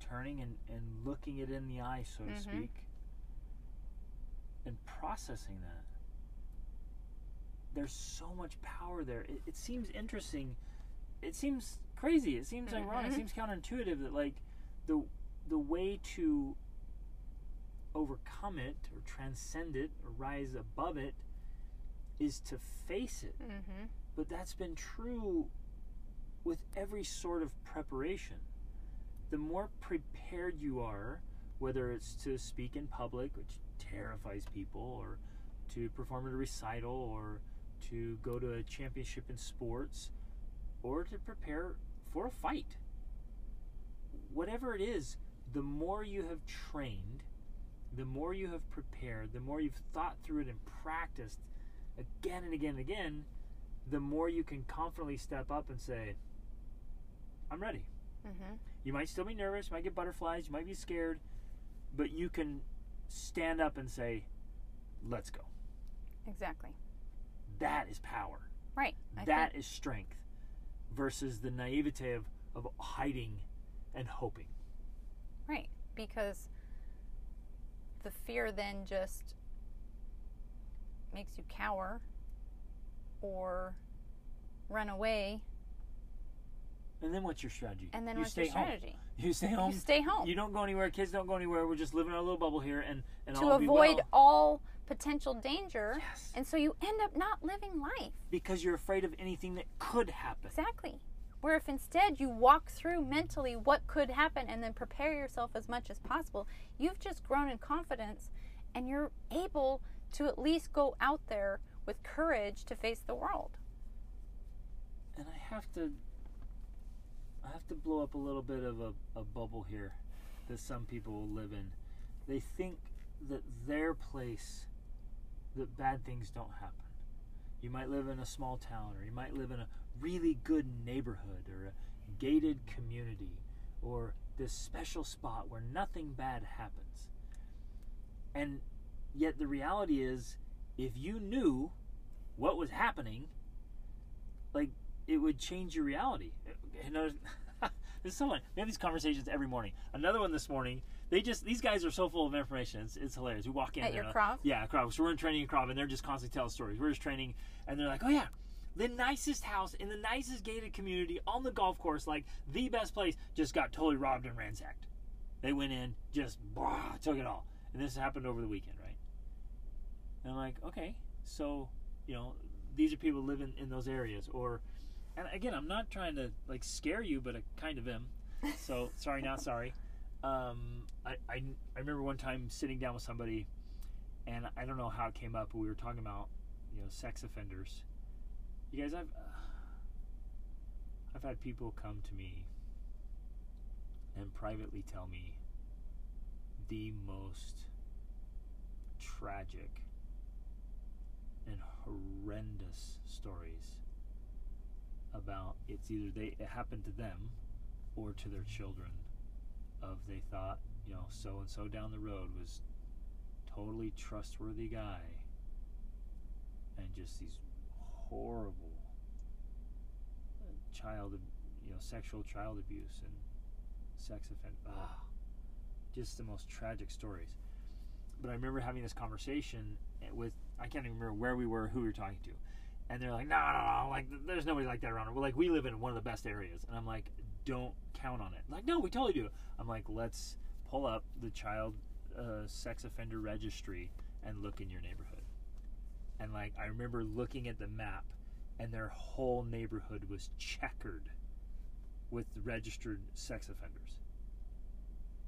turning and, and looking it in the eye, so mm-hmm. to speak, and processing that. There's so much power there. It, it seems interesting. It seems crazy. It seems mm-hmm. ironic. It seems counterintuitive that, like, the the way to overcome it or transcend it or rise above it is to face it. Mm-hmm. But that's been true with every sort of preparation. The more prepared you are, whether it's to speak in public, which terrifies people, or to perform at a recital, or to go to a championship in sports, or to prepare for a fight. Whatever it is, the more you have trained, the more you have prepared, the more you've thought through it and practiced again and again and again, the more you can confidently step up and say, I'm ready. Mm-hmm. You might still be nervous, you might get butterflies, you might be scared, but you can stand up and say, let's go. Exactly. That is power. Right. I that think... is strength versus the naivete of, of hiding and hoping. Right. Because the fear then just makes you cower or run away. And then what's your strategy? And then you what's your strategy? Home. You stay home. You stay home. You don't go anywhere. Kids don't go anywhere. We're just living our little bubble here. And, and to all avoid be well. all potential danger. Yes. And so you end up not living life. Because you're afraid of anything that could happen. Exactly. Where if instead you walk through mentally what could happen and then prepare yourself as much as possible, you've just grown in confidence and you're able to at least go out there with courage to face the world. And I have to... I have to blow up a little bit of a, a bubble here that some people live in. They think that their place, that bad things don't happen. You might live in a small town, or you might live in a really good neighborhood, or a gated community, or this special spot where nothing bad happens. And yet the reality is, if you knew what was happening, like, it would change your reality. There's someone, we have these conversations every morning. Another one this morning, they just, these guys are so full of information. It's, it's hilarious. We walk in. At your like, Krav? Yeah, Krav. So we're in training in Krav, and they're just constantly telling stories. We're just training, and they're like, oh yeah, the nicest house in the nicest gated community on the golf course, like the best place, just got totally robbed and ransacked. They went in, just blah, took it all. And this happened over the weekend, right? And I'm like, okay, so, you know, these are people living in those areas, or... And again, I'm not trying to like scare you, but I kind of am. So sorry, not sorry. Um, I, I I remember one time sitting down with somebody, and I don't know how it came up, but we were talking about, you know, sex offenders. You guys, I've uh, I've had people come to me and privately tell me the most tragic and horrendous stories. About it's either they it happened to them or to their children, of they thought, you know, so and so down the road was totally trustworthy guy, and just these horrible child, you know, sexual child abuse and sex offense. Ah, just the most tragic stories. But I remember having this conversation with, I can't even remember where we were, who we were talking to. And they're like, no, no, no, like, there's nobody like that around. We're like, we live in one of the best areas. And I'm like, don't count on it. I'm like, no, we totally do. I'm like, let's pull up the child uh, sex offender registry and look in your neighborhood. And, like, I remember looking at the map, and their whole neighborhood was checkered with registered sex offenders.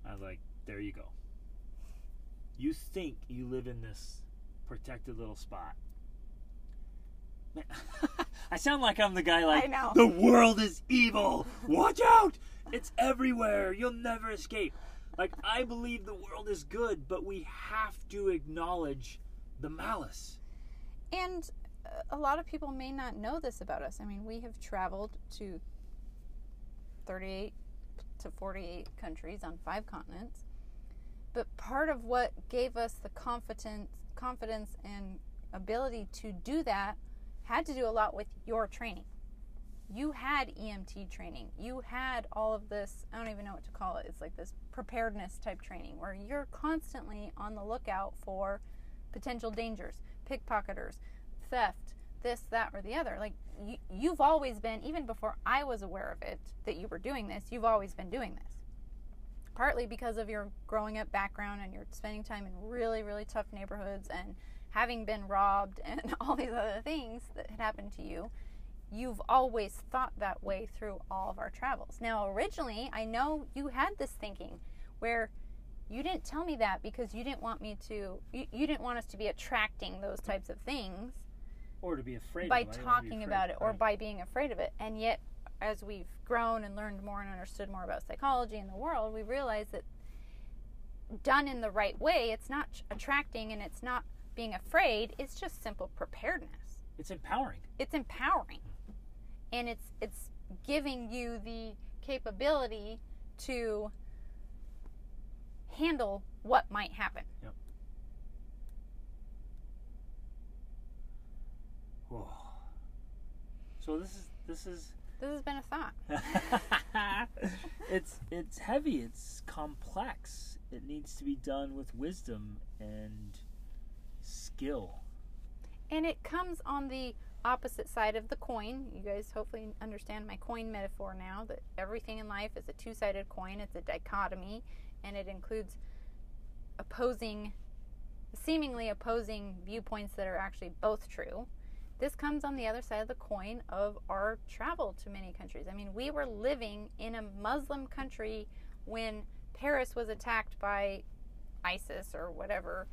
I was like, there you go. You think you live in this protected little spot. I sound like I'm the guy like, the world is evil, watch out, it's everywhere, you'll never escape. Like, I believe the world is good, but we have to acknowledge the malice. And a lot of people may not know this about us. I mean, we have traveled to thirty-eight to forty-eight countries on five continents. But part of what gave us the confidence, confidence and ability to do that had to do a lot with your training, you had E M T training, you had all of this, I don't even know what to call it, it's like this preparedness type training where you're constantly on the lookout for potential dangers, pickpocketers, theft, this, that, or the other. Like you, you've always been, even before I was aware of it, that you were doing this, you've always been doing this. Partly because of your growing up background and you're spending time in really, really tough neighborhoods and having been robbed and all these other things that had happened to you, you've always thought that way through all of our travels. Now, originally, I know you had this thinking where you didn't tell me that because you didn't want me to, you, you didn't want us to be attracting those types of things. Or to be afraid of it. By talking about it or by being afraid of it. And yet, as we've grown and learned more and understood more about psychology and the world, we realize that done in the right way, it's not attracting and it's not being afraid, it's just simple preparedness. It's empowering. It's empowering. And it's it's giving you the capability to handle what might happen. Yep. Whoa. So this is this is this has been a thought. it's it's heavy, it's complex. It needs to be done with wisdom and skill. And it comes on the opposite side of the coin. You guys hopefully understand my coin metaphor now, that everything in life is a two-sided coin. It's a dichotomy, and it includes opposing, seemingly opposing viewpoints that are actually both true. This comes on the other side of the coin of our travel to many countries. I mean, we were living in a Muslim country when Paris was attacked by ISIS or whatever.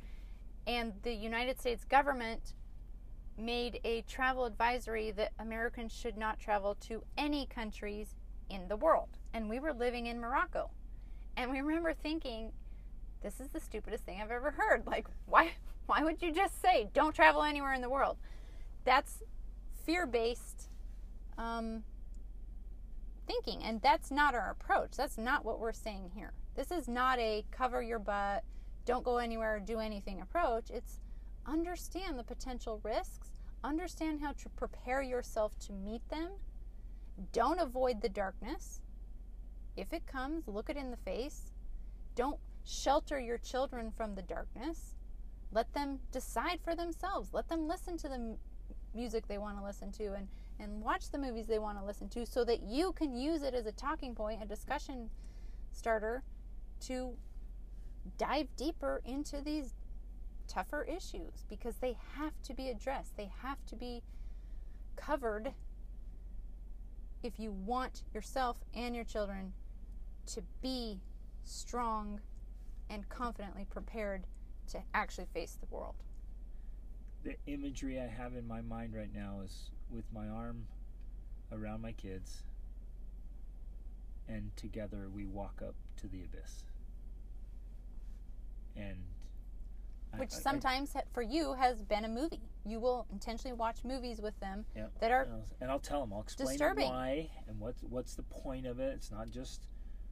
And the United States government made a travel advisory that Americans should not travel to any countries in the world. And we were living in Morocco. And we remember thinking, this is the stupidest thing I've ever heard. Like, why, why would you just say, don't travel anywhere in the world? That's fear-based um, thinking. And that's not our approach. That's not what we're saying here. This is not a cover your butt, don't go anywhere or do anything approach. It's understand the potential risks, understand how to prepare yourself to meet them, don't avoid the darkness. If it comes, look it in the face. Don't shelter your children from the darkness. Let them decide for themselves. Let them listen to the m- music they want to listen to and, and watch the movies they want to listen to so that you can use it as a talking point, a discussion starter to dive deeper into these tougher issues, because they have to be addressed. They have to be covered if you want yourself and your children to be strong and confidently prepared to actually face the world. The imagery I have in my mind right now is with my arm around my kids, and together we walk up to the abyss. And which I, I, sometimes I, for you has been a movie. You will intentionally watch movies with them yeah, that are and I'll, and I'll tell them, I'll explain disturbing. Why and what's what's the point of it. It's not just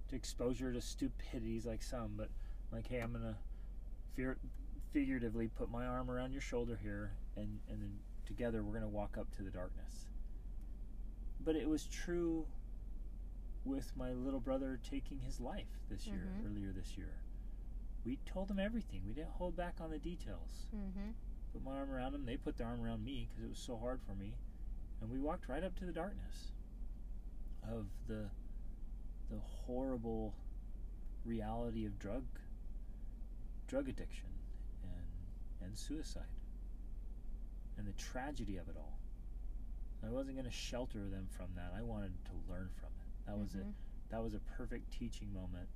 to exposure to stupidities like some, but like, hey, I'm gonna fear, figuratively put my arm around your shoulder here, and and then together we're gonna walk up to the darkness. But it was true with my little brother taking his life this year, mm-hmm. earlier this year. We told them everything. We didn't hold back on the details. Mm-hmm. Put my arm around them. They put their arm around me because it was so hard for me. And we walked right up to the darkness of the the horrible reality of drug drug addiction and and suicide and the tragedy of it all. I wasn't going to shelter them from that. I wanted to learn from it. That mm-hmm. was a that was a perfect teaching moment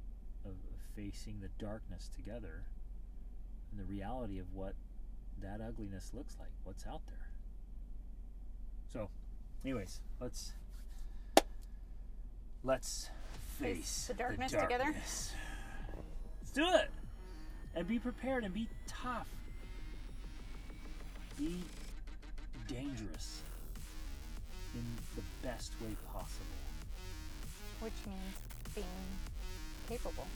of facing the darkness together and the reality of what that ugliness looks like, what's out there. So anyways, let's let's face, face the, darkness the darkness together. Let's do it, and be prepared and be tough, be dangerous in the best way possible, which means being capable,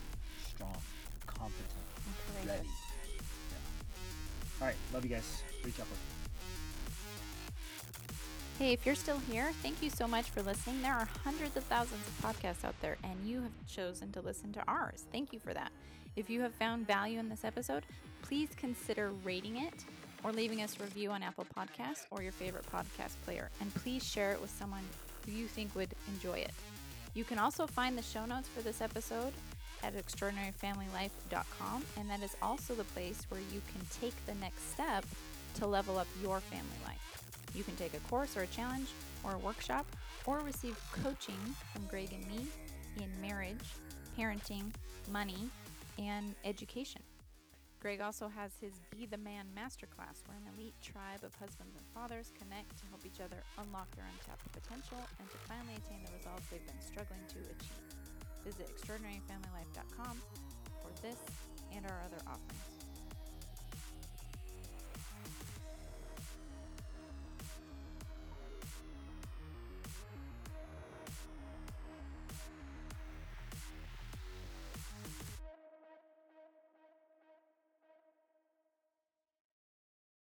strong, competent, ready. ready. Yeah. All right, love you guys. Reach out for me. Hey, if you're still here, thank you so much for listening. There are hundreds of thousands of podcasts out there, and you have chosen to listen to ours. Thank you for that. If you have found value in this episode, please consider rating it or leaving us a review on Apple Podcasts or your favorite podcast player. And please share it with someone who you think would enjoy it. You can also find the show notes for this episode at extraordinary family life dot com, and that is also the place where you can take the next step to level up your family life. You can take a course or a challenge or a workshop or receive coaching from Greg and me in marriage, parenting, money, and education. Greg also has his Be the Man Masterclass, where an elite tribe of husbands and fathers connect to help each other unlock their untapped potential and to finally attain the results they've been struggling to achieve. Visit extraordinary family life dot com for this and our other offerings.